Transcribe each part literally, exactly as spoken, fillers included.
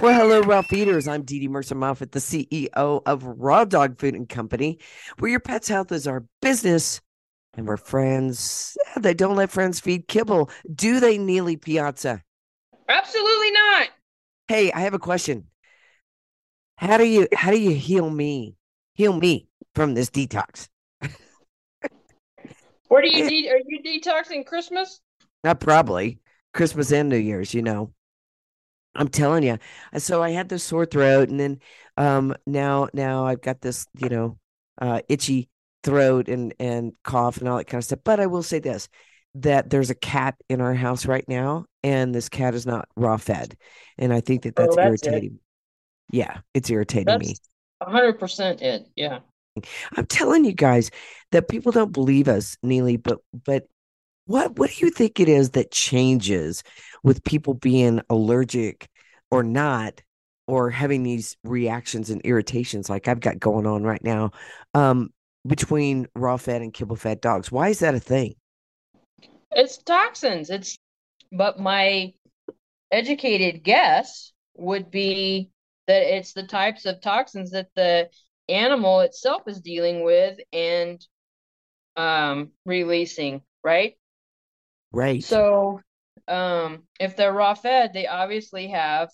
Well, hello, raw feeders. I'm Dee Dee Mercer Moffat, the C E O of Raw Dog Food and Company, where your pet's health is our business, and we're friends. Yeah, they don't let friends feed kibble. Do they, Neely Piazza? Absolutely not. Hey, I have a question. How do you how do you heal me? Heal me from this detox. What are you de- are you detoxing Christmas? Not probably. Christmas and New Year's, you know. I'm telling you. So I had this sore throat, and then um, now now I've got this, you know, uh, itchy throat and, and cough and all that kind of stuff. But I will say this, that there's a cat in our house right now, and this cat is not raw fed. And I think that that's, oh, that's irritating. It. Yeah, it's irritating that's me. one hundred percent it, yeah. I'm telling you guys that people don't believe us, Neely, but but. What what do you think it is that changes with people being allergic or not, or having these reactions and irritations like I've got going on right now um, between raw fed and kibble fed dogs? Why is that a thing? It's toxins. It's but my educated guess would be that it's the types of toxins that the animal itself is dealing with and um, releasing, right? Right. So um, if they're raw fed, they obviously have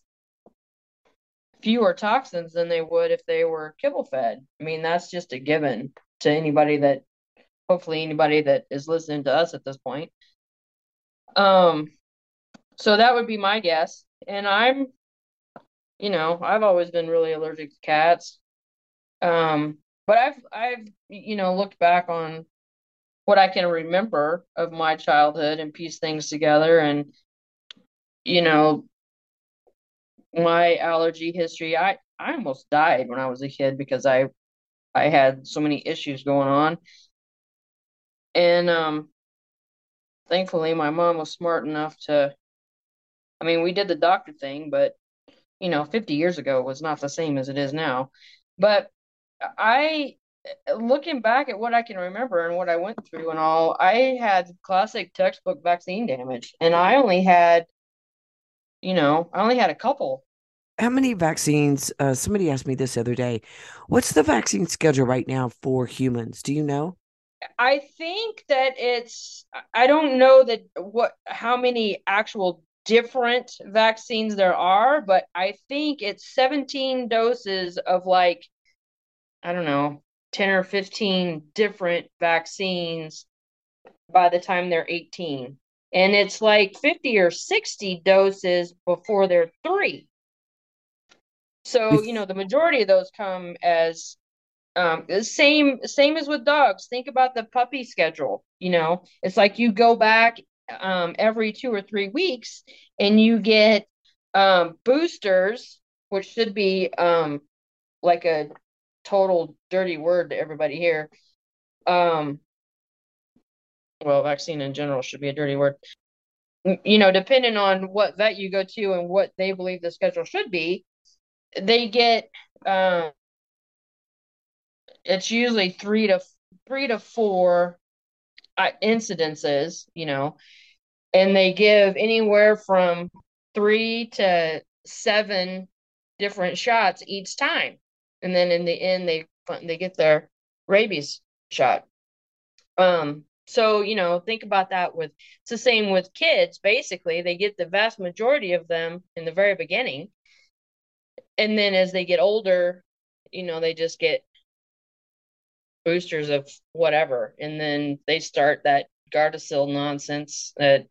fewer toxins than they would if they were kibble fed. I mean, that's just a given to anybody that, hopefully anybody that is listening to us at this point. Um, so that would be my guess. And I'm, you know, I've always been really allergic to cats. Um, but I've, I've, you know, looked back on what I can remember of my childhood and piece things together. And, you know, my allergy history, I, I almost died when I was a kid because I, I had so many issues going on. And, um, thankfully my mom was smart enough to, I mean, we did the doctor thing, but you know, fifty years ago was not the same as it is now. But I, looking back at what I can remember and what I went through and all, I had classic textbook vaccine damage, and I only had, you know, I only had a couple. How many vaccines? Uh, somebody asked me this the other day. What's the vaccine schedule right now for humans? Do you know? I think that it's, I don't know that what, how many actual different vaccines there are, but I think it's seventeen doses of like, I don't know, ten or fifteen different vaccines by the time they're eighteen. And it's like fifty or sixty doses before they're three. So, you know, the majority of those come as um, same, same as with dogs. Think about the puppy schedule. You know, it's like you go back um, every two or three weeks and you get um, boosters, which should be um, like a total dirty word to everybody here. Um, well, vaccine in general should be a dirty word. You know, depending on what vet you go to and what they believe the schedule should be, they get. Um, it's usually three to three to four uh, incidences, you know, and they give anywhere from three to seven different shots each time. And then in the end, they they get their rabies shot. Um, so, you know, think about that with, it's the same with kids. Basically, they get the vast majority of them in the very beginning. And then as they get older, you know, they just get boosters of whatever. And then they start that Gardasil nonsense that,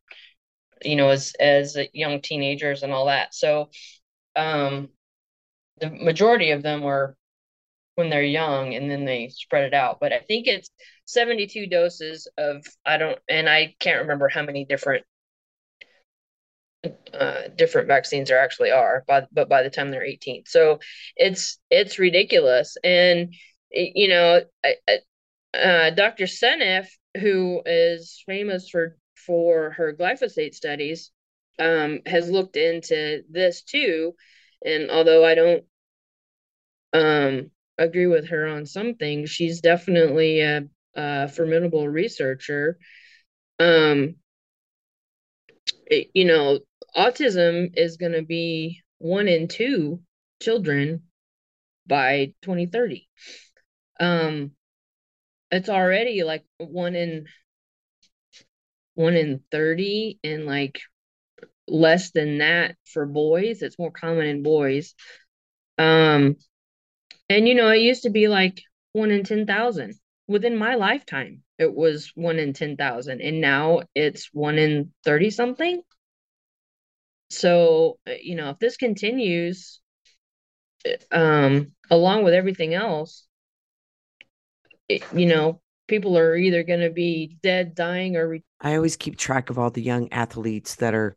you know, as, as young teenagers and all that. So um, the majority of them are when they're young, and then they spread it out. But I think it's seventy-two doses of, I don't, and I can't remember how many different uh, different vaccines there actually are, by, but by the time they're eighteen. So it's it's ridiculous. And, you know, I, I, uh, Doctor Seneff, who is famous for, for her glyphosate studies, um, has looked into this too. And although I don't um, agree with her on some things, she's definitely a, a formidable researcher. Um, it, you know, autism is going to be one in two children by twenty thirty. Um, it's already like one in one in thirty, and like less than that for boys. It's more common in boys. Um, and you know, it used to be like one in ten thousand. Within my lifetime, it was one in ten thousand, and now it's one in thirty something. So, you know, if this continues, um, along with everything else, it, you know, people are either going to be dead, dying, or. Re- I always keep track of all the young athletes that are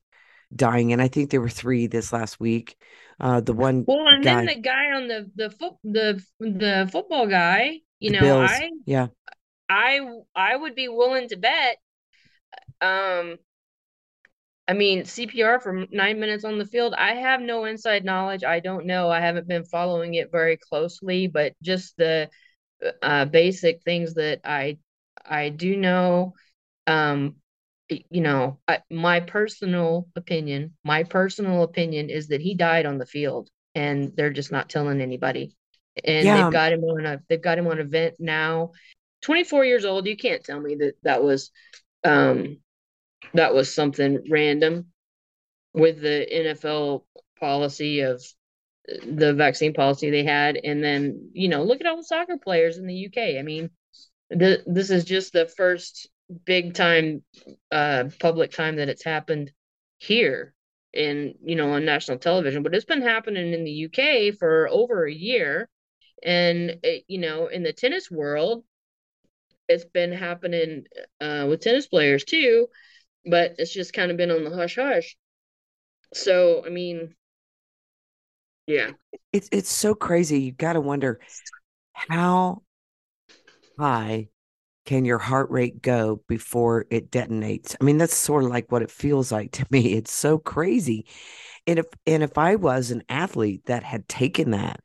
dying, and I think there were three this last week. Uh, the one. Well, and guy, then the guy on the the foot the the football guy. You know, Bills. I yeah, I I would be willing to bet. Um, I mean, C P R for nine minutes on the field. I have no inside knowledge. I don't know. I haven't been following it very closely, but just the uh, basic things that I I do know. Um, you know, I, my personal opinion. My personal opinion is that he died on the field, and they're just not telling anybody. And yeah. they've got him on a they've got him on a vent now. twenty-four years old. You can't tell me that that was um, that was something random with the N F L policy of the vaccine policy they had. And then, you know, look at all the soccer players in the U K. I mean, th- this is just the first big time uh, public time that it's happened here in, you know, on national television. But it's been happening in the U K for over a year. And, it, you know, in the tennis world, it's been happening uh, with tennis players too, but it's just kind of been on the hush hush. So, I mean, yeah, it's it's so crazy. You got to wonder, how high can your heart rate go before it detonates? I mean, that's sort of like what it feels like to me. It's so crazy. And if and if I was an athlete that had taken that,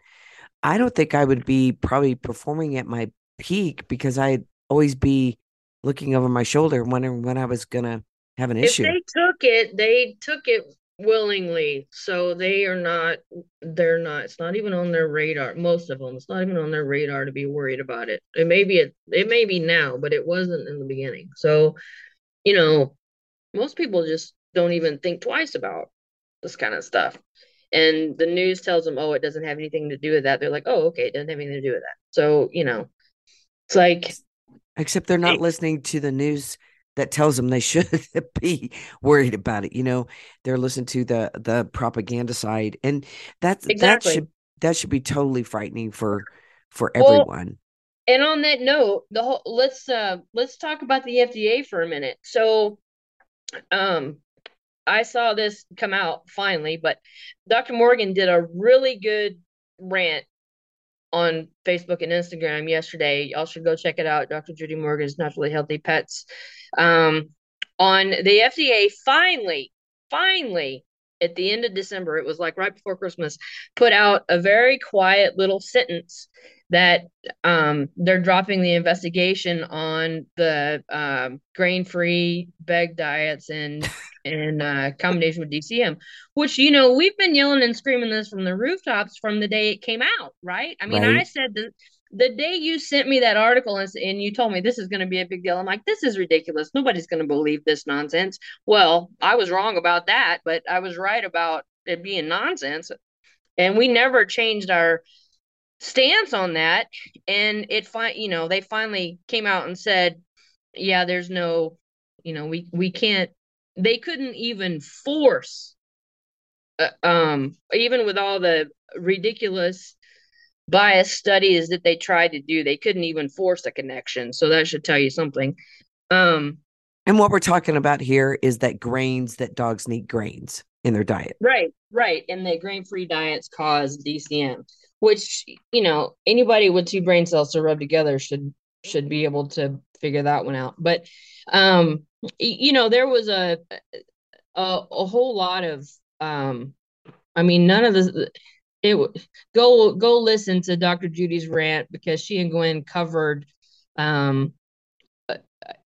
I don't think I would be probably performing at my peak, because I'd always be looking over my shoulder wondering when I was gonna have an issue. If they took it, they took it willingly, so they are not. They're not. It's not even on their radar. Most of them, it's not even on their radar to be worried about it. It may be. It, it may be now, but it wasn't in the beginning. So, you know, most people just don't even think twice about this kind of stuff. And the news tells them, "Oh, it doesn't have anything to do with that." They're like, "Oh, okay, it doesn't have anything to do with that." So, you know. It's like, except they're not it, listening to the news that tells them they should be worried about it. You know, they're listening to the the propaganda side, and that's exactly. that should that should be totally frightening for for well, everyone. And on that note, the whole let's uh, let's talk about the F D A for a minute. So, um, I saw this come out finally, but Doctor Morgan did a really good rant on Facebook and Instagram yesterday. Y'all should go check it out. Doctor Judy Morgan's Naturally Healthy Pets. Um, on the F D A, finally, finally, at the end of December, it was like right before Christmas, put out a very quiet little sentence that um, they're dropping the investigation on the um, grain-free bag diets and in uh, combination with D C M, which, you know, we've been yelling and screaming this from the rooftops from the day it came out, right? I mean, right. I said the, the day you sent me that article and, and you told me this is going to be a big deal, I'm like, this is ridiculous. Nobody's going to believe this nonsense. Well, I was wrong about that, but I was right about it being nonsense. And we never changed our stance on that. And it, fi- you know, they finally came out and said, yeah, there's no, you know, we, we can't. They couldn't even force, uh, um, even with all the ridiculous bias studies that they tried to do, they couldn't even force a connection. So that should tell you something. Um, And what we're talking about here is that grains, that dogs need grains in their diet. Right, right. And the grain-free diets cause D C M, which, you know, anybody with two brain cells to rub together should should be able to figure that one out. But, um, you know, there was a, a, a whole lot of, um, I mean, none of this, it go, go listen to Doctor Judy's rant, because she and Gwen covered, um,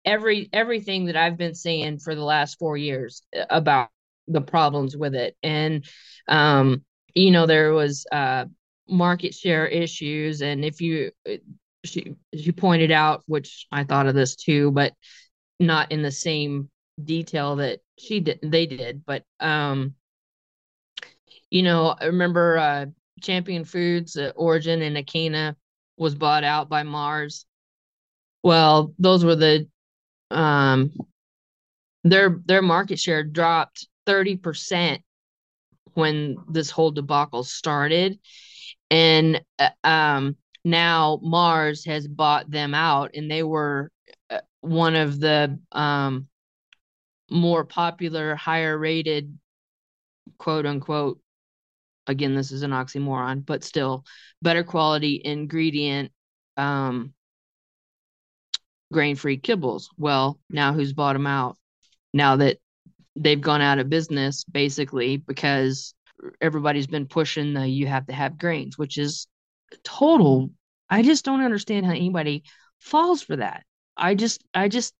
every, everything that I've been saying for the last four years about the problems with it. And, um, you know, there was, uh, market share issues. And if you, she, she pointed out, which I thought of this too, but not in the same detail that she did, they did, but, um, you know, I remember, uh, Champion Foods, uh, Origin and Akana was bought out by Mars. Well, those were the, um, their, their market share dropped thirty percent when this whole debacle started. And, uh, um, now Mars has bought them out, and they were one of the, um, more popular, higher rated, quote unquote, again, this is an oxymoron, but still better quality ingredient, um, grain-free kibbles. Well, now who's bought them out? Now that they've gone out of business, basically, because everybody's been pushing the you have to have grains, which is total. I just don't understand how anybody falls for that. I just, I just,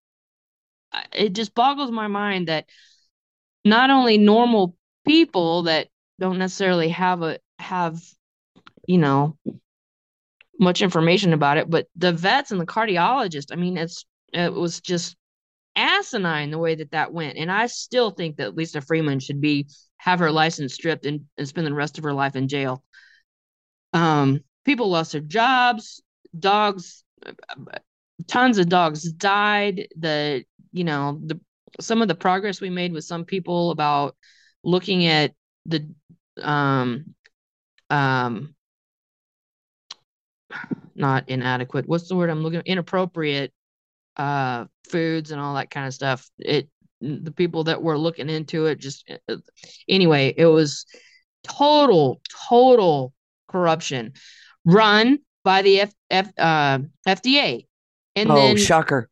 it just boggles my mind that not only normal people that don't necessarily have a, have, you know, much information about it, but the vets and the cardiologist, I mean, it's, it was just asinine the way that that went. And I still think that Lisa Freeman should be, have her license stripped and, and spend the rest of her life in jail. Um, people lost their jobs, dogs, tons of dogs died. The, you know, the, some of the progress we made with some people about looking at the, um, um, not inadequate, what's the word I'm looking at? Inappropriate uh, foods and all that kind of stuff. It, the people that were looking into it just, anyway, it was total, total corruption run by the F, F, uh, F D A. And oh, then, shocker.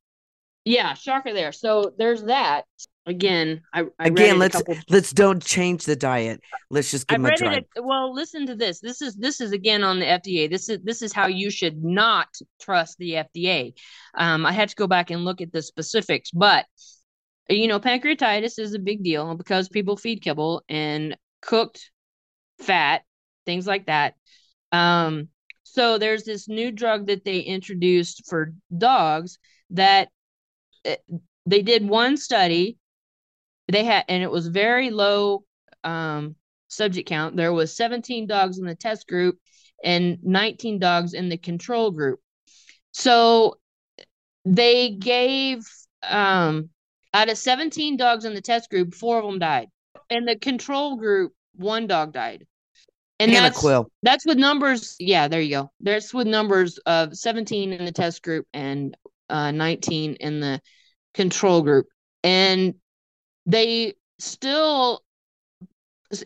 Yeah, shocker there. So there's that. Again, I, I again, let's couple... let's don't change the diet. Let's just give them a try. Well, listen to this. This is this is again on the F D A. This is this is how you should not trust the F D A. Um, I had to go back and look at the specifics, but you know, pancreatitis is a big deal because people feed kibble and cooked fat, things like that. Um, so there's this new drug that they introduced for dogs that they did one study. They had, and it was very low um, subject count. There was seventeen dogs in the test group and nineteen dogs in the control group. So they gave, um, out of seventeen dogs in the test group, four of them died. In the control group, one dog died. And that's, that's with numbers. Yeah, there you go. That's with numbers of seventeen in the test group and uh, nineteen in the control group. And they still,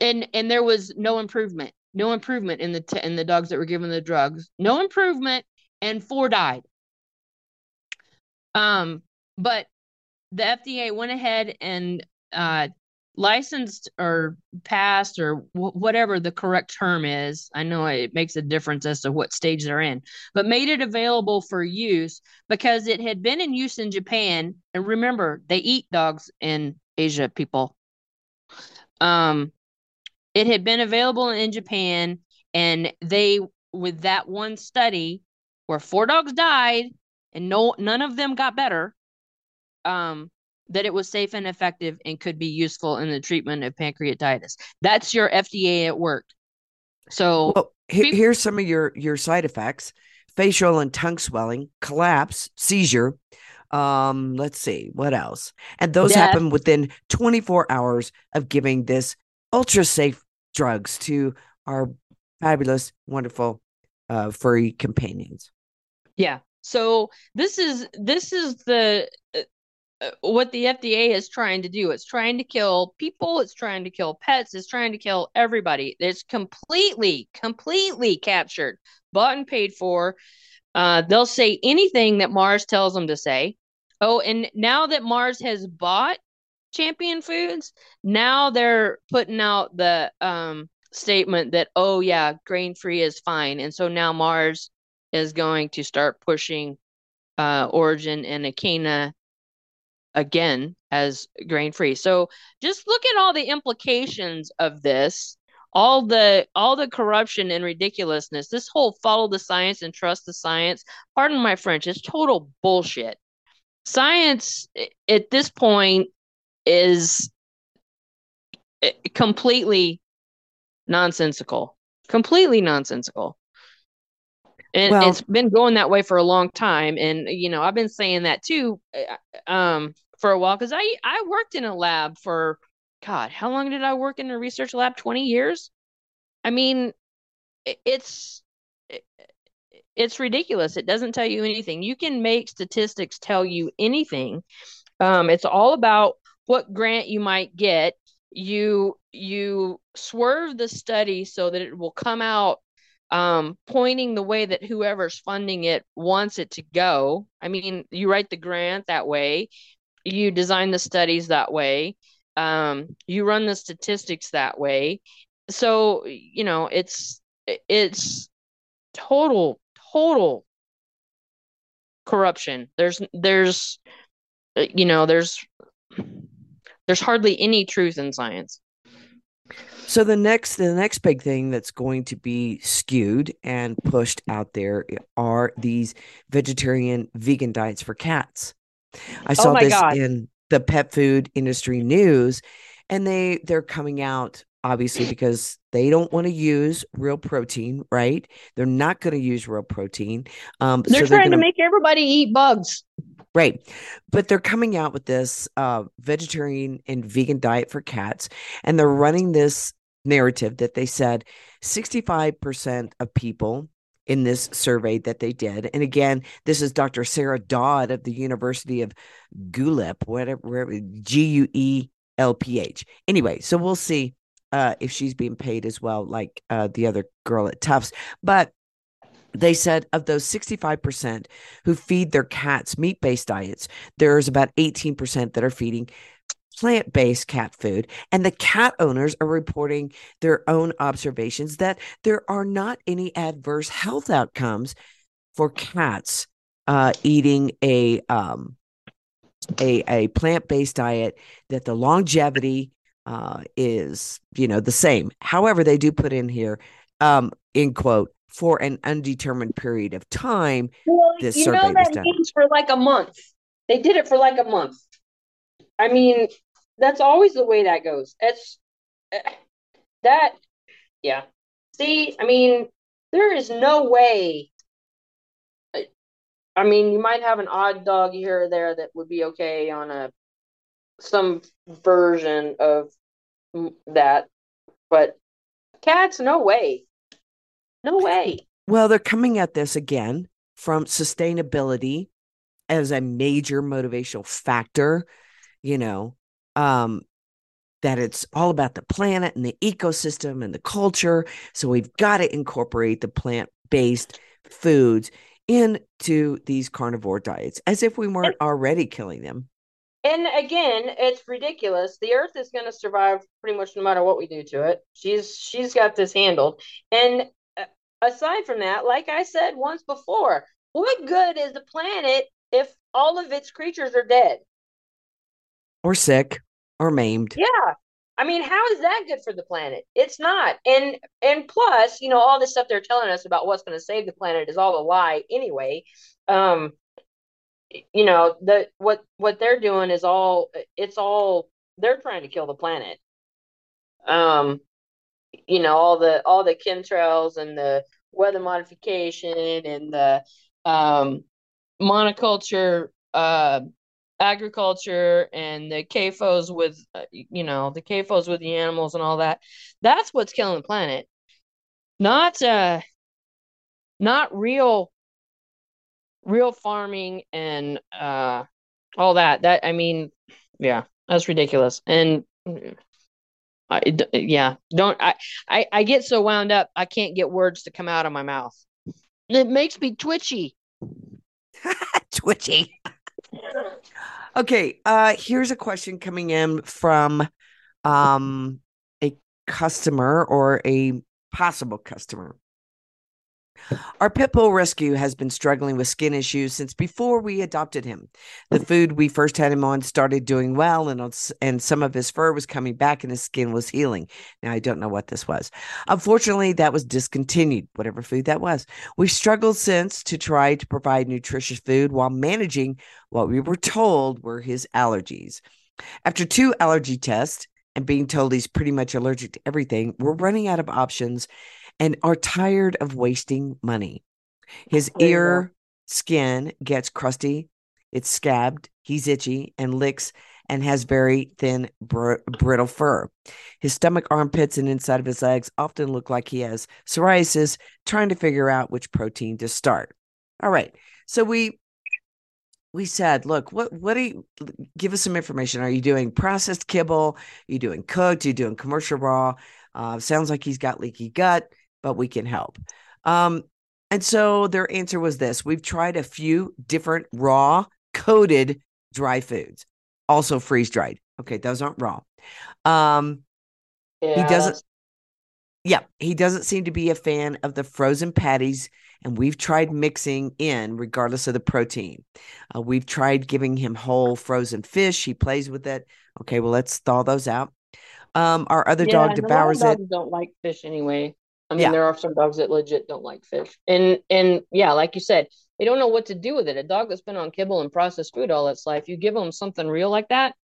and and there was no improvement, no improvement in the t- in the dogs that were given the drugs, no improvement, and four died. Um, but the F D A went ahead and uh, licensed or passed or w- whatever the correct term is. I know it makes a difference as to what stage they're in, but made it available for use because it had been in use in Japan. And remember, they eat dogs in Asia, people. Um, it had been available in Japan, and they, with that one study where four dogs died and no, none of them got better, um, that it was safe and effective and could be useful in the treatment of pancreatitis. That's your F D A at work. So well, he- people- here's some of your, your side effects: facial and tongue swelling, collapse, seizure. Um, let's see what else. And those Death. happen within twenty-four hours of giving this ultra safe drugs to our fabulous, wonderful, uh, furry companions. Yeah. So this is, this is the, what the F D A is trying to do. It's trying to kill people. It's trying to kill pets. It's trying to kill everybody. It's completely, completely captured, bought and paid for. Uh, they'll say anything that Mars tells them to say. Oh, and now that Mars has bought Champion Foods, now they're putting out the um, statement that, oh, yeah, grain-free is fine. And so now Mars is going to start pushing uh, Origin and Akana again as grain-free. So just look at all the implications of this, all the all the corruption and ridiculousness, this whole follow the science and trust the science. Pardon my French, it's total bullshit. Science at this point is completely nonsensical, completely nonsensical. And well, it's been going that way for a long time. And, you know, I've been saying that, too, um, for a while, because I, I worked in a lab for, God, how long did I work in a research lab? twenty years? I mean, it's it's ridiculous. It doesn't tell you anything. You can make statistics tell you anything. Um, it's all about what grant you might get. You you swerve the study so that it will come out Um, pointing the way that whoever's funding it wants it to go. I mean, you write the grant that way. You design the studies that way. Um, you run the statistics that way. So, you know, it's it's total, total corruption. There's, there's, you know, there's there's hardly any truth in science. So the next the next big thing that's going to be skewed and pushed out there are these vegetarian vegan diets for cats. I saw oh this God. in the pet food industry news, and they they're coming out obviously because they don't want to use real protein, right? They're not going to use real protein. Um, they're so trying they're gonna- to make everybody eat bugs. Right. But they're coming out with this uh, vegetarian and vegan diet for cats. And they're running this narrative that they said sixty-five percent of people in this survey that they did. And again, this is Doctor Sarah Dodd of the University of Guelph, whatever, G U E L P H. Anyway, so we'll see uh, if she's being paid as well, like uh, the other girl at Tufts. But they said of those sixty-five percent who feed their cats meat-based diets, there's about eighteen percent that are feeding plant-based cat food. And the cat owners are reporting their own observations that there are not any adverse health outcomes for cats uh, eating a, um, a, a plant-based diet, that the longevity uh, is, you know, the same. However, they do put in here, um, in quote, for an undetermined period of time. Well, this you know that means for like a month. They did it for like a month. I mean, that's always the way that goes. It's that, yeah. See, I mean, there is no way. I mean, you might have an odd dog here or there that would be okay on a some version of that, but cats, no way. No way. Well, they're coming at this again from sustainability as a major motivational factor, you know, um, that it's all about the planet and the ecosystem and the culture. So we've got to incorporate the plant-based foods into these carnivore diets as if we weren't already killing them. And again, it's ridiculous. The Earth is going to survive pretty much no matter what we do to it. She's she's got this handled. And aside from that, like I said once before, what good is the planet if all of its creatures are dead? Or sick or maimed. Yeah. I mean, how is that good for the planet? It's not. And and plus, you know, all this stuff they're telling us about what's going to save the planet is all a lie anyway. Um, you know, the what what they're doing is all, it's all, they're trying to kill the planet. Um, you know, all the all the chemtrails and the weather modification and the um, monoculture uh, agriculture and the C A F Os with, uh, you know, the C A F Os with the animals and all that. That's what's killing the planet. Not uh, not real, real farming and uh, all that. That, I mean, yeah, that's ridiculous. And I, yeah, don't, I, I, I get so wound up, I can't get words to come out of my mouth. It makes me twitchy. Twitchy. Okay. Uh, here's a question coming in from um, a customer or a possible customer. Our pit bull rescue has been struggling with skin issues since before we adopted him. The food we first had him on started doing well, and, on, and some of his fur was coming back and his skin was healing. Now, I don't know what this was. Unfortunately, that was discontinued, whatever food that was. We've struggled since to try to provide nutritious food while managing what we were told were his allergies. After two allergy tests and being told he's pretty much allergic to everything, we're running out of options and are tired of wasting money. His ear skin gets crusty, it's scabbed, he's itchy and licks and has very thin, br- brittle fur. His stomach, armpits, and inside of his legs often look like he has psoriasis, trying to figure out which protein to start. All right. So we we said, look, what what do you, give us some information. Are you doing processed kibble? Are you doing cooked? Are you doing commercial raw? Uh, sounds like he's got leaky gut, but we can help. Um, and so their answer was this. We've tried a few different raw coated dry foods, also freeze dried. Okay. Those aren't raw. Um, yeah. He doesn't. Yeah. He doesn't seem to be a fan of the frozen patties, and we've tried mixing in regardless of the protein. Uh, we've tried giving him whole frozen fish. He plays with it. Okay. Well, let's thaw those out. Um, our other yeah, dog devours it. Don't like fish anyway. I mean, yeah. There are some dogs that legit don't like fish, and and yeah, like you said, they don't know what to do with it. A dog that's been on kibble and processed food all its life, you give them something real like that,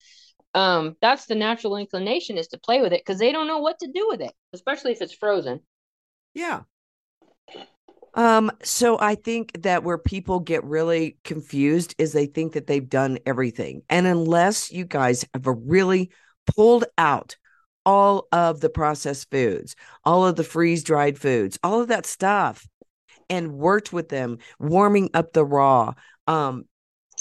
um, that's the natural inclination, is to play with it because they don't know what to do with it, especially if it's frozen. Yeah. Um. So I think that where people get really confused is they think that they've done everything, and unless you guys have a really pulled out all of the processed foods, all of the freeze-dried foods, all of that stuff, and worked with them, warming up the raw, um,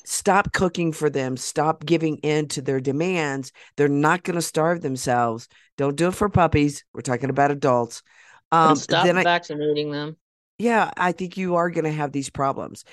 stop cooking for them, stop giving in to their demands. They're not going to starve themselves. Don't do it for puppies. We're talking about adults. Um, stop then vaccinating I, them. Yeah, I think you are going to have these problems.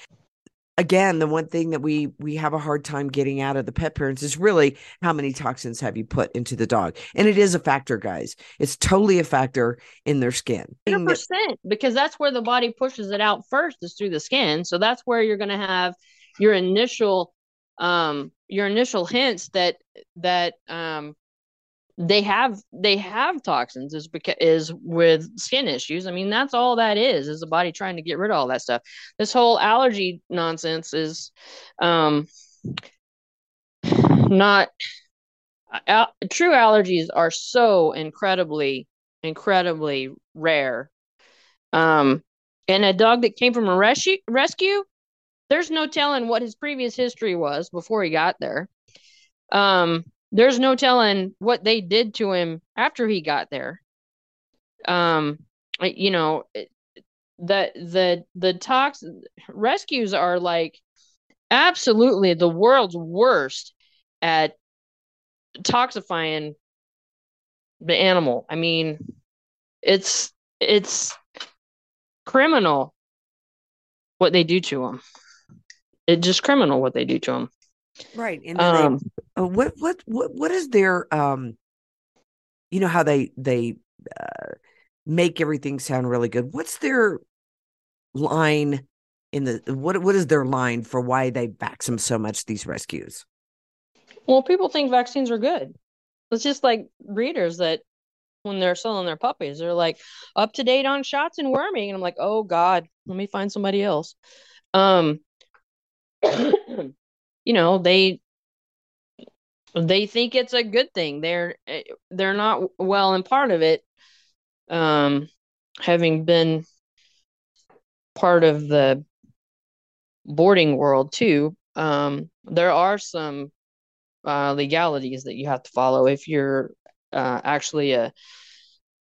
Again, the one thing that we we have a hard time getting out of the pet parents is really how many toxins have you put into the dog? And it is a factor, guys. It's totally a factor in their skin. one hundred percent, because that's where the body pushes it out first, is through the skin. So that's where you're going to have your initial um, your initial hints that that um, they have they have toxins is because is with skin issues. I mean, that's all that is, is the body trying to get rid of all that stuff. This whole allergy nonsense is um, not al- true. Allergies are so incredibly, incredibly rare. Um, and a dog that came from a rescue rescue, there's no telling what his previous history was before he got there. Um, There's no telling what they did to him after he got there. Um, you know, the the the tox rescues are like absolutely the world's worst at toxifying the animal. I mean, it's it's criminal what they do to him. It's just criminal what they do to him. Right. And then um, they, uh, what, what, what, what is their, um, you know, how they, they, uh, make everything sound really good. What's their line in the, what, what is their line for why they vax them so much, these rescues? Well, people think vaccines are good. It's just like breeders that when they're selling their puppies, they're like up to date on shots and worming. And I'm like, oh God, let me find somebody else. Um, You know, they they think it's a good thing. They're they're not well in part of it, um, having been part of the boarding world too. Um, there are some uh, legalities that you have to follow if you're uh, actually a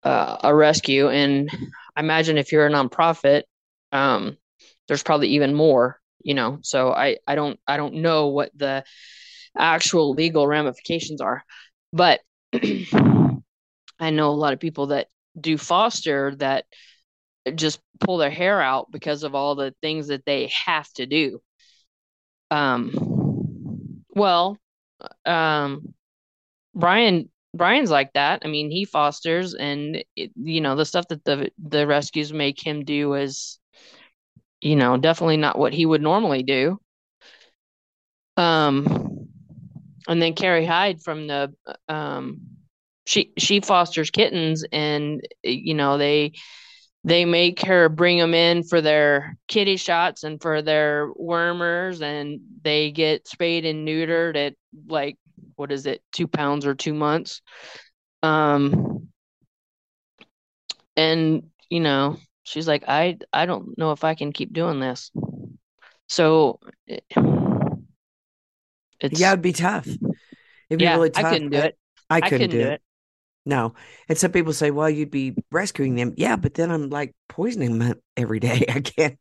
uh, a rescue, and I imagine if you're a nonprofit, um, there's probably even more. you know, so I, I don't, I don't know what the actual legal ramifications are, but I know a lot of people that do foster that just pull their hair out because of all the things that they have to do. Um, well, um, Brian, Brian's like that. I mean, he fosters, and it, you know, the stuff that the, the rescues make him do is, you know, definitely not what he would normally do. Um, and then Carrie Hyde from the, um, she, she fosters kittens, and, you know, they, they make her bring them in for their kitty shots and for their wormers, and they get spayed and neutered at like, what is it, two pounds or two months. Um, and, you know, she's like, I, I don't know if I can keep doing this. So it, it's, yeah, it'd be tough. It'd be yeah, really tough. I couldn't do it. I couldn't, I couldn't do, do it. it. No. And some people say, well, you'd be rescuing them. Yeah, but then I'm like poisoning them every day. I can't.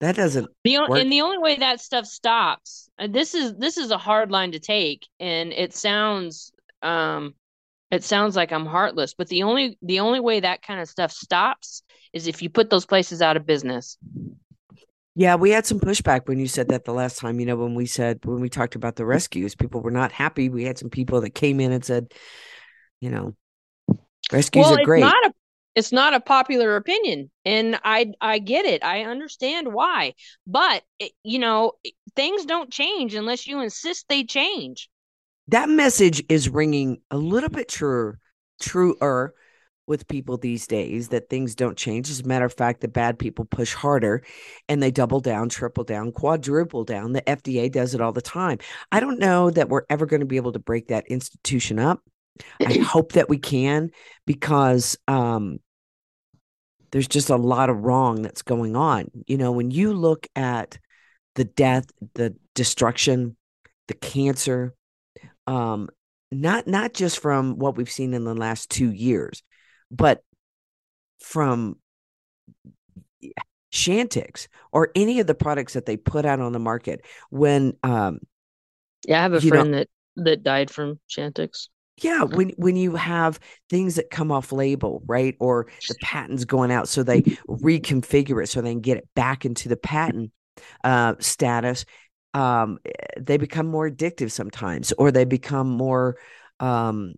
That doesn't the on, work. And the only way that stuff stops, this is this is a hard line to take. And it sounds um, it sounds like I'm heartless. But the only the only way that kind of stuff stops is if you put those places out of business. Yeah, we had some pushback when you said that the last time, you know, when we said when we talked about the rescues, people were not happy. We had some people that came in and said, you know, rescues well, are great. It's not, a, it's not a popular opinion. And I, I get it. I understand why. But, it, you know, things don't change unless you insist they change. That message is ringing a little bit truer, truer with people these days, that things don't change. As a matter of fact, the bad people push harder and they double down, triple down, quadruple down. The F D A does it all the time. I don't know that we're ever going to be able to break that institution up. I hope that we can, because um, there's just a lot of wrong that's going on. You know, when you look at the death, the destruction, the cancer, um, not not just from what we've seen in the last two years, but from Chantix or any of the products that they put out on the market. When um, yeah, I have a friend know, that that died from Chantix. Yeah, when when you have things that come off label, right, or the patent's going out, so they reconfigure it so they can get it back into the patent uh, status, um, they become more addictive sometimes, or they become more um,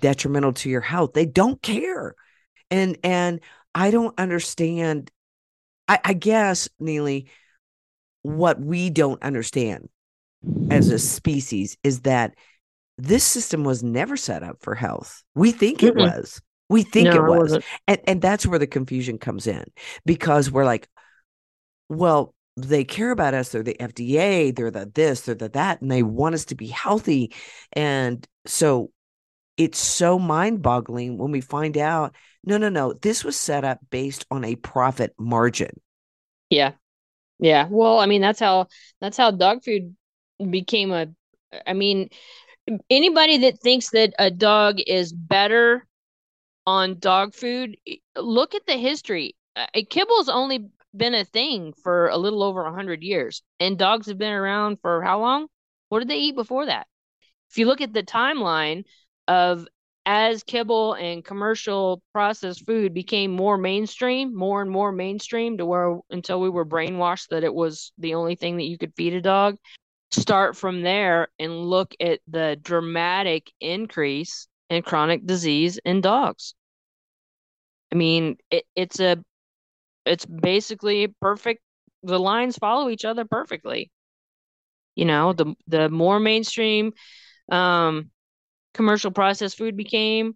detrimental to your health. They don't care. And and I don't understand, I, I guess, Neely, what we don't understand as a species is that this system was never set up for health. We think it was. We think no, it was. And, and that's where the confusion comes in, because we're like, well, they care about us. They're the F D A. They're the this, they're the that, and they want us to be healthy. And so it's so mind boggling when we find out, no, no, no, this was set up based on a profit margin. Yeah. Yeah. Well, I mean, that's how, that's how dog food became a, I mean, anybody that thinks that a dog is better on dog food, look at the history. Uh, Kibble's only been a thing for a little over one hundred years, and dogs have been around for how long? What did they eat before that? If you look at the timeline of as kibble and commercial processed food became more mainstream, more and more mainstream, to where until we were brainwashed that it was the only thing that you could feed a dog. Start from there and look at the dramatic increase in chronic disease in dogs. I mean, it, it's a, it's basically perfect. The lines follow each other perfectly. You know, the, the more mainstream um, commercial processed food became,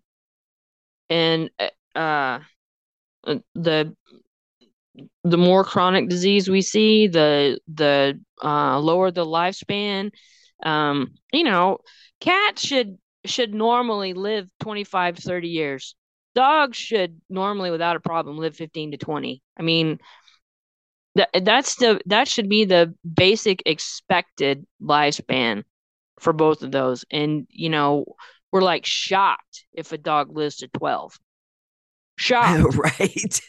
and uh, the, the more chronic disease we see, the the uh, lower the lifespan. Um, you know, cats should should normally live twenty-five, thirty years. Dogs should normally, without a problem, live fifteen to twenty. I mean, that that's the that should be the basic expected lifespan for both of those. And, you know, we're like shocked if a dog lives to twelve. Shocked. Right.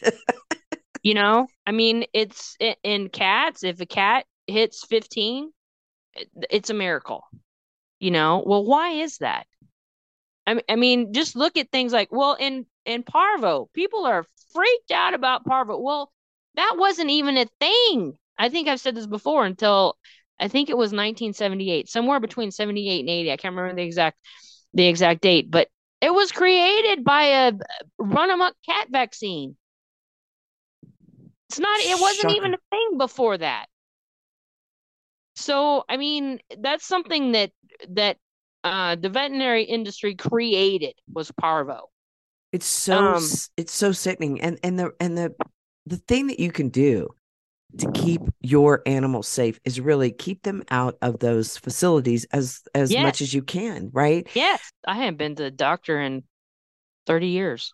You know, I mean, it's in cats. If a cat hits fifteen, it's a miracle, you know? Well, why is that? I, I mean, just look at things like, well, in, in parvo, people are freaked out about parvo. Well, that wasn't even a thing. I think I've said this before until I think it was nineteen seventy-eight, somewhere between seventy-eight and eighty. I can't remember the exact, the exact date, but it was created by a run amok cat vaccine. It's not, it wasn't Shut even up. a thing before that. So, I mean, that's something that, that, Uh, the veterinary industry created was parvo. It's so um, it's so sickening, and and the and the the thing that you can do to keep your animals safe is really keep them out of those facilities as as yes. much as you can, right? Yes, I haven't been to the doctor in thirty years.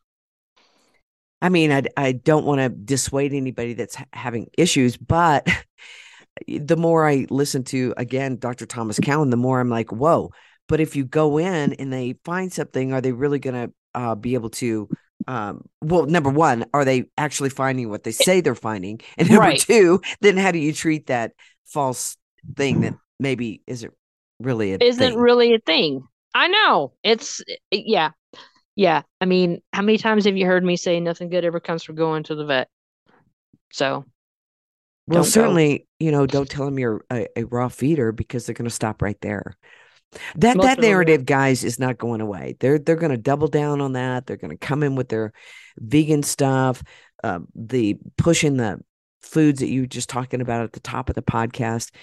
I mean, I I don't want to dissuade anybody that's ha- having issues, but the more I listen to again Doctor Thomas Cowan, the more I'm like, whoa. But if you go in and they find something, are they really going to uh, be able to, um, well, number one, are they actually finding what they say they're finding? And number right. two, then how do you treat that false thing that maybe isn't really a isn't thing? Isn't really a thing. I know. It's, yeah. Yeah. I mean, how many times have you heard me say nothing good ever comes from going to the vet? So. Well, certainly, go. you know, don't tell them you're a, a raw feeder because they're going to stop right there. That Most that narrative, guys, is not going away. They're they're going to double down on that. They're going to come in with their vegan stuff, uh, the pushing the foods that you were just talking about at the top of the podcast.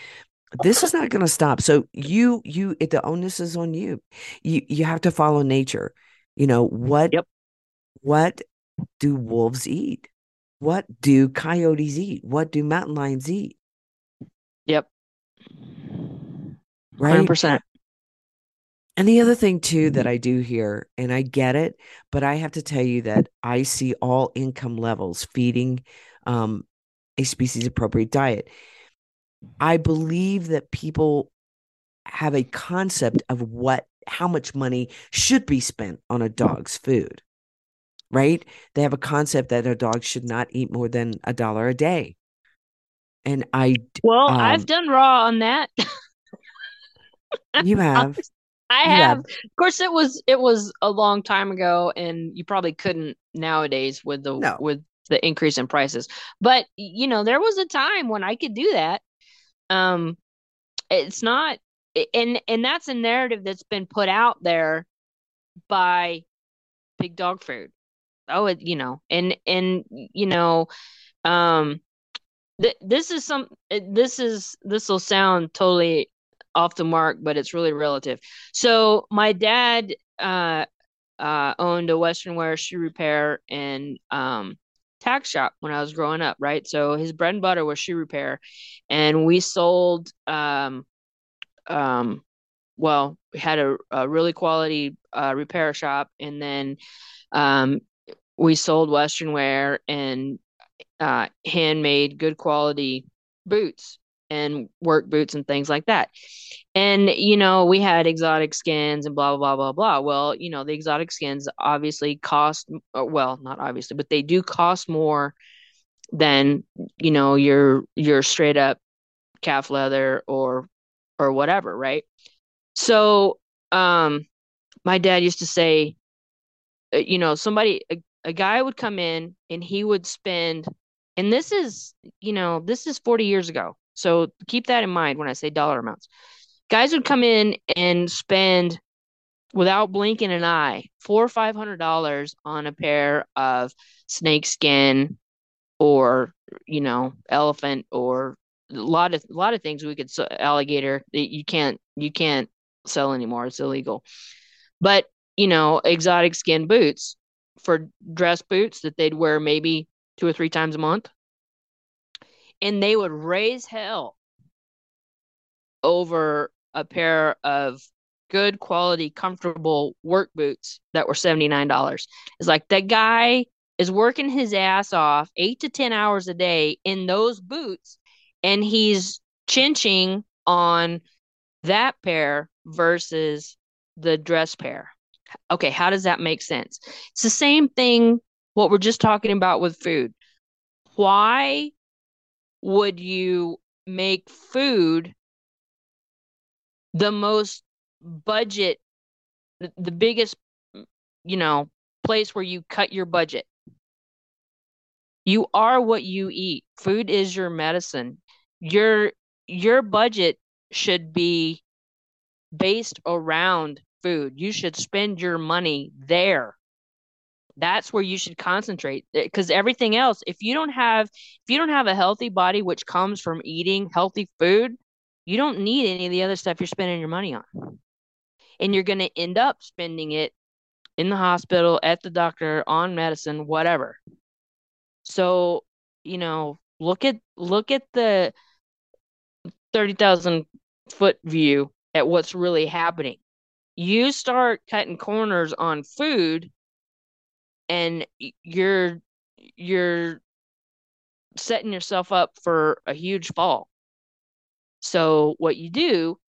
This is not going to stop. So you you it, the onus is on you. You you have to follow nature. You know what? Yep. What do wolves eat? What do coyotes eat? What do mountain lions eat? Yep. Right. one hundred percent. And the other thing, too, that I do hear, and I get it, but I have to tell you that I see all income levels feeding um, a species-appropriate diet. I believe that people have a concept of what, how much money should be spent on a dog's food, right? They have a concept that a dog should not eat more than a dollar a day. And I... Well, um, I've done raw on that. You have... I have, yeah. Of course, it was it was a long time ago, and you probably couldn't nowadays with the no. with the increase in prices. But you know, there was a time when I could do that. Um, it's not, and and that's a narrative that's been put out there by big dog food. Oh, it, you know, and and you know, um, th- this is some. This is this will sound totally off the mark, but it's really relative. So my dad uh, uh, owned a Western wear shoe repair and um, tack shop when I was growing up, right? So his bread and butter was shoe repair, and we sold. Um, um, well, we had a, a really quality uh, repair shop, and then um, we sold Western wear and uh, handmade, good quality boots and work boots and things like that. And, you know, we had exotic skins and blah, blah, blah, blah. Well, you know, the exotic skins obviously cost, well, not obviously, but they do cost more than, you know, your, your straight up calf leather or, or whatever. Right. So, um, my dad used to say, you know, somebody, a, a guy would come in and he would spend, and this is, you know, this is forty years ago. So keep that in mind when I say dollar amounts. Guys would come in and spend, without blinking an eye, four or five hundred dollars on a pair of snakeskin, or you know, elephant, or a lot of a lot of things we could sell, alligator that you can't you can't sell anymore. It's illegal. But you know, exotic skin boots for dress boots that they'd wear maybe two or three times a month. And they would raise hell over a pair of good quality, comfortable work boots that were seventy-nine dollars. It's like that guy is working his ass off eight to ten hours a day in those boots, and he's chinching on that pair versus the dress pair. Okay, how does that make sense? It's the same thing what we're just talking about with food. Why would you make food the most budget, the, the biggest, you know, place where you cut your budget. You are what you eat. Food is your medicine. Your your budget should be based around food. You should spend your money there. That's where you should concentrate, because everything else, if you don't have if you don't have a healthy body, which comes from eating healthy food, you don't need any of the other stuff you're spending your money on. And you're going to end up spending it in the hospital, at the doctor, on medicine, whatever. So, you know, look at look at the thirty thousand foot view at what's really happening. You start cutting corners on food, and you're you're setting yourself up for a huge fall. So what you do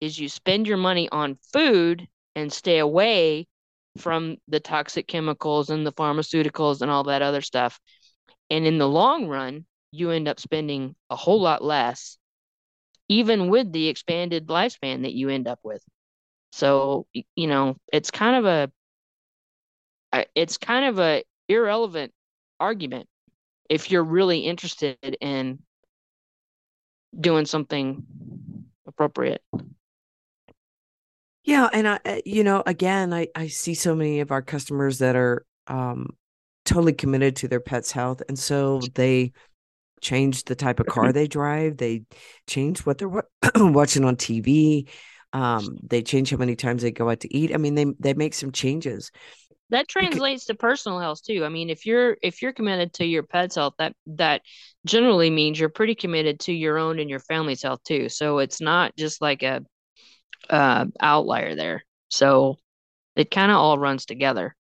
is you spend your money on food and stay away from the toxic chemicals and the pharmaceuticals and all that other stuff. And in the long run, you end up spending a whole lot less, even with the expanded lifespan that you end up with. So, you know, it's kind of a It's kind of a irrelevant argument if you're really interested in doing something appropriate. Yeah. And, I, you know, again, I, I see so many of our customers that are um, totally committed to their pet's health. And so they change the type of car they drive. They change what they're watching on T V. Um, they change how many times they go out to eat. I mean, they they make some changes. That translates to personal health too. I mean, if you're if you're committed to your pet's health, that that generally means you're pretty committed to your own and your family's health too. So it's not just like a uh, outlier there. So it kind of all runs together.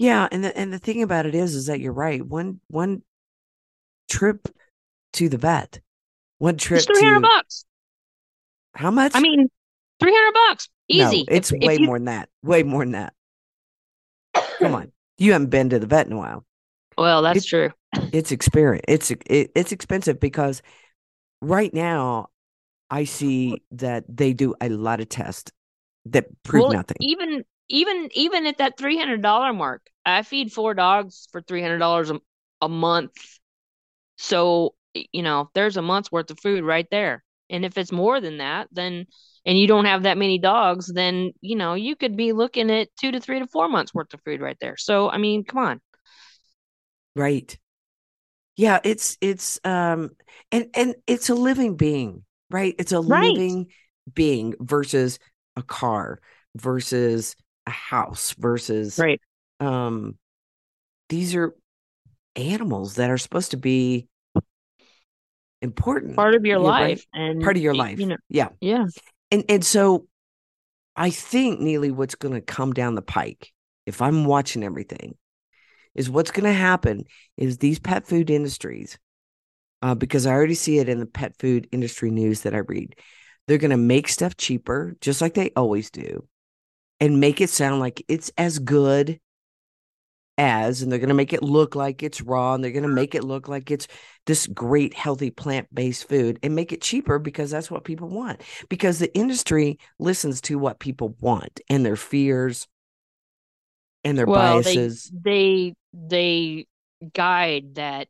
Yeah, and the and the thing about it is, is that you're right. One one trip to the vet, one trip it's three hundred to bucks. How much? I mean, three hundred bucks, easy. No, it's if, way if you... more than that. Way more than that. Come on, you haven't been to the vet in a while. Well, that's it's, true. It's experience. It's it, it's expensive because right now I see that they do a lot of tests that prove well, nothing. Even even even at that three hundred dollar mark, I feed four dogs for three hundred dollars a month. So you know, there's a month's worth of food right there. And if it's more than that, then and you don't have that many dogs, then, you know, you could be looking at two to three to four months worth of food right there. So, I mean, come on. Right. Yeah. It's, it's, um, and, and it's a living being, right? It's a right. living being versus a car versus a house versus, right. um, these are animals that are supposed to be important. Part of your life. Right? And part of your life. You know, yeah. Yeah. And and so I think, Neely, what's going to come down the pike, if I'm watching everything, is what's going to happen is these pet food industries, uh, because I already see it in the pet food industry news that I read, they're going to make stuff cheaper, just like they always do, and make it sound like it's as good as, and they're going to make it look like it's raw, and they're going to make it look like it's this great, healthy, plant-based food and make it cheaper because that's what people want. Because the industry listens to what people want and their fears and their well, biases. They, they they guide that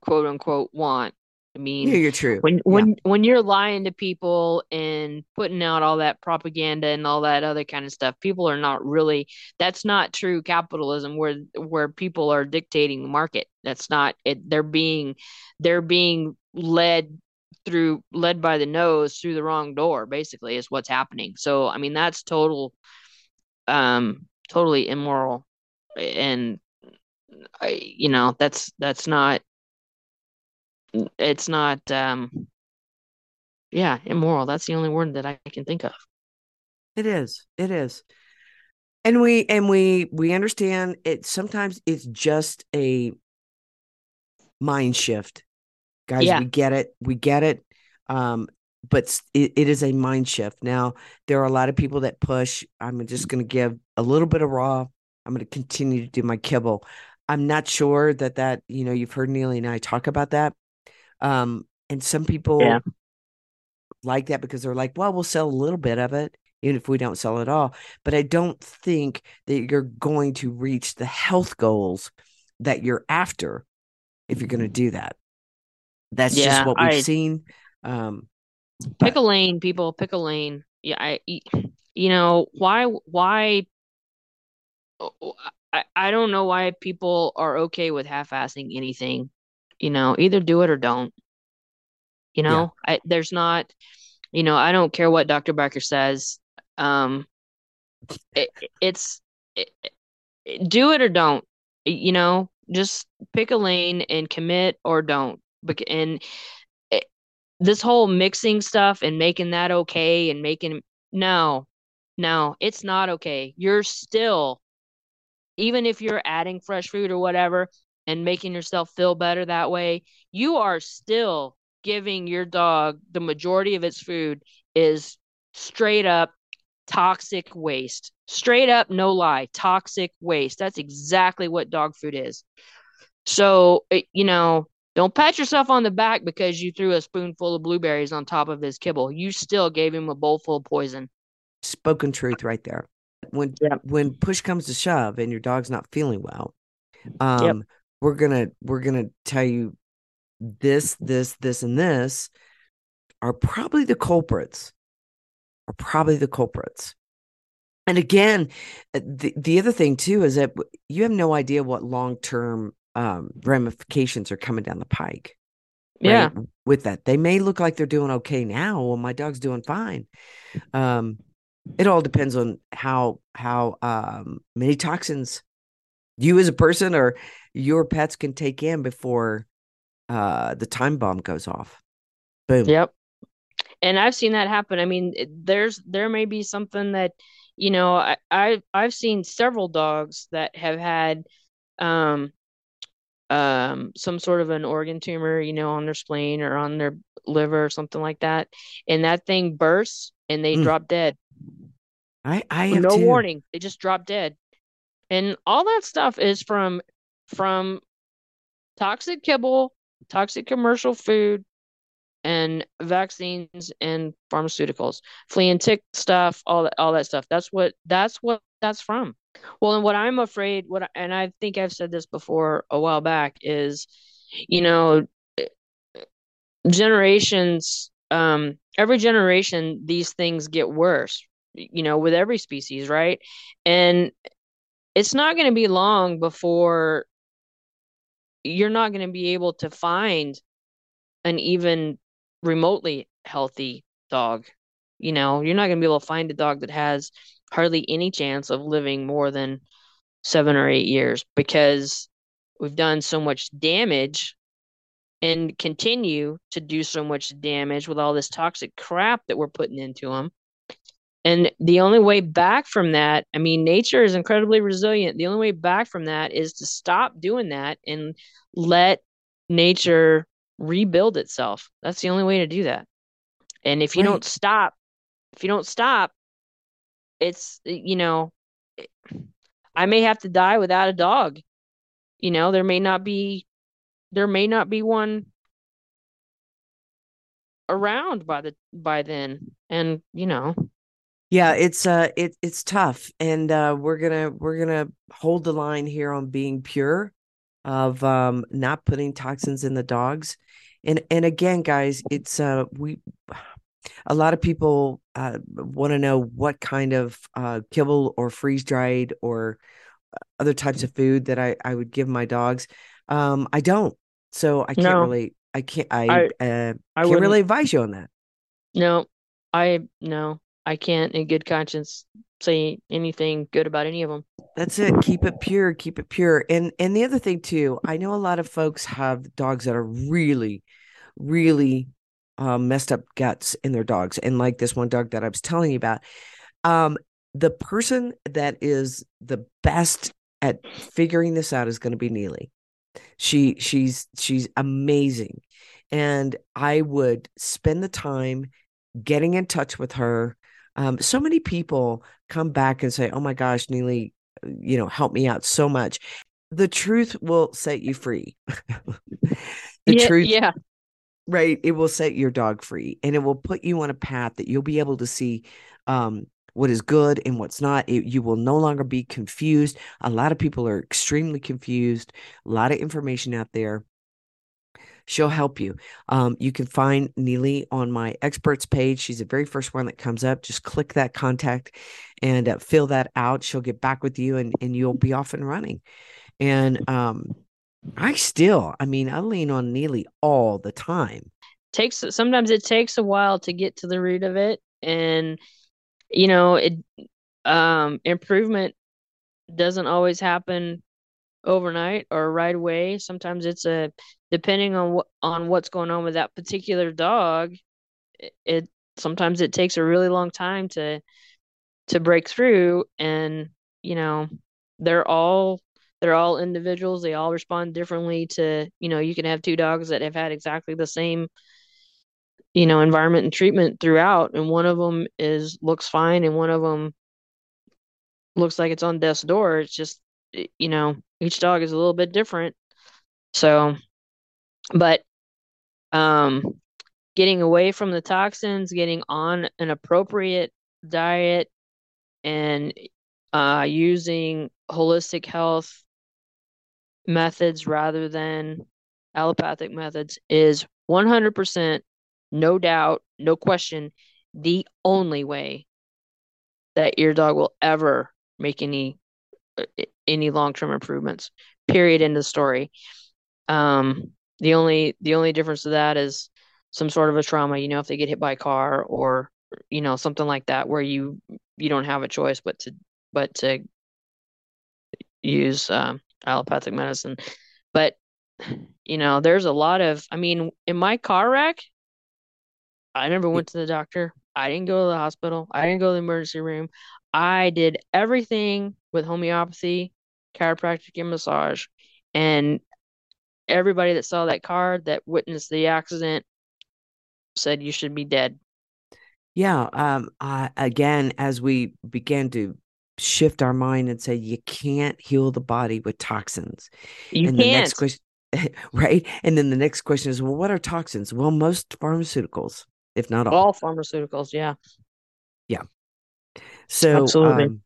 quote unquote want. I mean, yeah, you're true. When when yeah. when you're lying to people and putting out all that propaganda and all that other kind of stuff, people are not really. That's not true capitalism, where where people are dictating the market. That's not it. They're being they're being led through led by the nose through the wrong door. Basically, is what's happening. So, I mean, that's total, um, totally immoral, and you know, that's that's not. It's not, um, yeah, immoral. That's the only word that I can think of. It is. It is. And we, and we, we understand it. Sometimes it's just a mind shift, guys. Yeah. We get it. We get it. Um, but it, it is a mind shift. Now, there are a lot of people that push. I'm just going to give a little bit of raw. I'm going to continue to do my kibble. I'm not sure that that, you know, you've heard Neely and I talk about that. Um, And some people yeah. like that because they're like, well, we'll sell a little bit of it, even if we don't sell it all. But I don't think that you're going to reach the health goals that you're after if you're going to do that. That's yeah, just what we've I, seen. Um, pick but. a lane, people. Pick a lane. Yeah, I, you know, why, why, I, I don't know why people are okay with half-assing anything. You know, either do it or don't. You know, yeah. I, there's not, you know, I don't care what Doctor Barker says. Um, it, it's it, it, do it or don't, you know, just pick a lane and commit or don't. And it, this whole mixing stuff and making that okay and making, no, no, it's not okay. You're still, even if you're adding fresh food or whatever and making yourself feel better that way, you are still giving your dog the majority of its food is straight up toxic waste. Straight up, no lie, toxic waste. That's exactly what dog food is. So, you know, don't pat yourself on the back because you threw a spoonful of blueberries on top of his kibble. You still gave him a bowl full of poison. Spoken truth right there. When yep. when push comes to shove and your dog's not feeling well, um, yep. we're gonna we're gonna tell you this, this, this, and this are probably the culprits. Are probably the culprits. And again, the the other thing too is that you have no idea what long term um, ramifications are coming down the pike. Right? Yeah, with that, they may look like they're doing okay now. Well, my dog's doing fine. Um, It all depends on how how um, many toxins you as a person or your pets can take in before uh, the time bomb goes off. Boom. Yep. And I've seen that happen. I mean, there's there may be something that, you know, I, I I've seen several dogs that have had um um some sort of an organ tumor, you know, on their spleen or on their liver or something like that, and that thing bursts and they mm. drop dead. I, I have no too. warning. They just drop dead. And all that stuff is from from toxic kibble, toxic commercial food, and vaccines and pharmaceuticals, flea and tick stuff, all that, all that stuff. That's what that's what that's from. Well, and what I'm afraid, what and I think I've said this before a while back is, you know, generations, um, every generation, these things get worse. You know, with every species, right? And it's not going to be long before you're not going to be able to find an even remotely healthy dog. You know, you're not going to be able to find a dog that has hardly any chance of living more than seven or eight years because we've done so much damage and continue to do so much damage with all this toxic crap that we're putting into them. And the only way back from that, I mean, nature is incredibly resilient. The only way back from that is to stop doing that and let nature rebuild itself. That's the only way to do that. And if you right. don't stop, if you don't stop, it's, you know, I may have to die without a dog. You know, there may not be, there may not be one around by the, by then. And, you know. Yeah, it's uh, it it's tough, and uh, we're gonna we're gonna hold the line here on being pure, of um, not putting toxins in the dogs, and and again, guys, it's uh, we a lot of people uh, want to know what kind of uh, kibble or freeze dried or other types of food that I, I would give my dogs. Um, I don't, so I can't no. really I can't I I, uh, I can't really advise you on that. No, I no. I can't in good conscience say anything good about any of them. That's it. Keep it pure. Keep it pure. And and the other thing too, I know a lot of folks have dogs that are really, really uh, messed up guts in their dogs. And like this one dog that I was telling you about, um, the person that is the best at figuring this out is going to be Neely. She she's she's amazing. And I would spend the time getting in touch with her. Um, so many people come back and say, oh my gosh, Neely, you know, help me out so much. The truth will set you free. the yeah, truth yeah. right? It will set your dog free, and it will put you on a path that you'll be able to see um, what is good and what's not. It, you will no longer be confused. A lot of people are extremely confused. A lot of information out there. She'll help you. Um, you can find Neely on my experts page. She's the very first one that comes up. Just click that contact and uh, fill that out. She'll get back with you, and, and you'll be off and running. And um, I still, I mean, I lean on Neely all the time. Takes Sometimes it takes a while to get to the root of it. And, you know, it um, improvement doesn't always happen overnight or right away. Sometimes it's a depending on what on what's going on with that particular dog, it, it sometimes it takes a really long time to to break through. And you know, they're all they're all individuals. They all respond differently to, you know, you can have two dogs that have had exactly the same, you know, environment and treatment throughout, and one of them is looks fine and one of them looks like it's on death's door. It's just, you know, each dog is a little bit different. So, but um, getting away from the toxins, getting on an appropriate diet, and uh, using holistic health methods rather than allopathic methods is one hundred percent, no doubt, no question, the only way that your dog will ever make any any long-term improvements, period, end of story. Um, the only, the only difference to that is some sort of a trauma, you know, if they get hit by a car or, you know, something like that, where you, you don't have a choice, but to, but to use, um, allopathic medicine. But, you know, there's a lot of, I mean, in my car wreck, I never went to the doctor. I didn't go to the hospital. I didn't go to the emergency room. I did everything with homeopathy, chiropractic, and massage. And everybody that saw that car, that witnessed the accident, said you should be dead. Yeah. Um. Uh, again, as we began to shift our mind and say you can't heal the body with toxins. You and can't. The next question, right? And then the next question is, well, what are toxins? Well, most pharmaceuticals, if not all. All pharmaceuticals, yeah. Yeah. So absolutely. Um,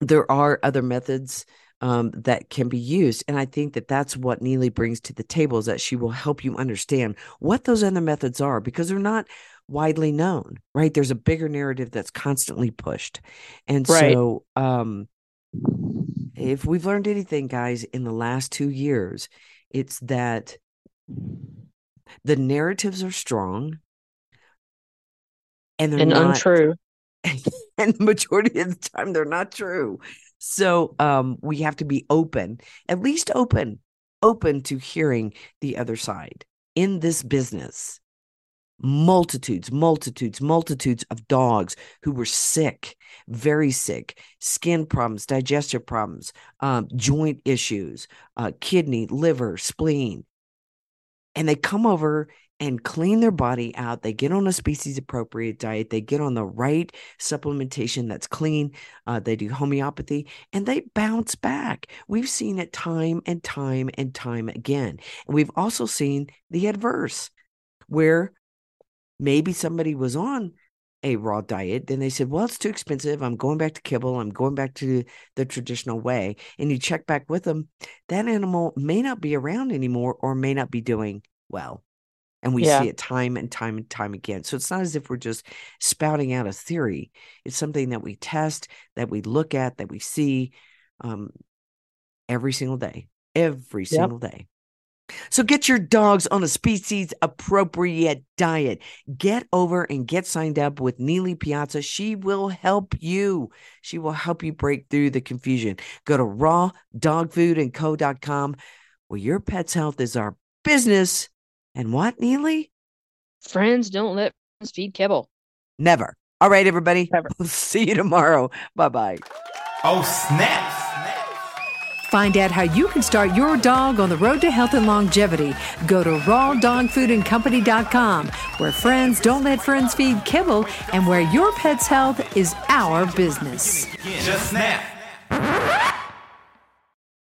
there are other methods um, that can be used. And I think that that's what Neely brings to the table, is that she will help you understand what those other methods are, because they're not widely known, right? There's a bigger narrative that's constantly pushed. And right. so um, if we've learned anything, guys, in the last two years, it's that the narratives are strong and they're and not untrue. And the majority of the time, they're not true. So um, we have to be open, at least open, open to hearing the other side. In this business, multitudes, multitudes, multitudes of dogs who were sick, very sick, skin problems, digestive problems, um, joint issues, uh, kidney, liver, spleen. And they come over and clean their body out. They get on a species appropriate diet. They get on the right supplementation that's clean. Uh, they do homeopathy, and they bounce back. We've seen it time and time and time again. And we've also seen the adverse, where maybe somebody was on a raw diet. Then they said, well, it's too expensive. I'm going back to kibble. I'm going back to the traditional way. And you check back with them. That animal may not be around anymore or may not be doing well. And we yeah. see it time and time and time again. So it's not as if we're just spouting out a theory. It's something that we test, that we look at, that we see um, every single day, every yep. single day. So get your dogs on a species appropriate diet. Get over and get signed up with Neely Piazza. She will help you. She will help you break through the confusion. Go to raw dog food and co dot com, where your pet's health is our business. And what, Neely? Friends don't let friends feed kibble. Never. All right, everybody. Never. We'll see you tomorrow. Bye-bye. Oh, snap. Find out how you can start your dog on the road to health and longevity. Go to raw dog food and company dot com, where friends don't let friends feed kibble, and where your pet's health is our business. Just snap.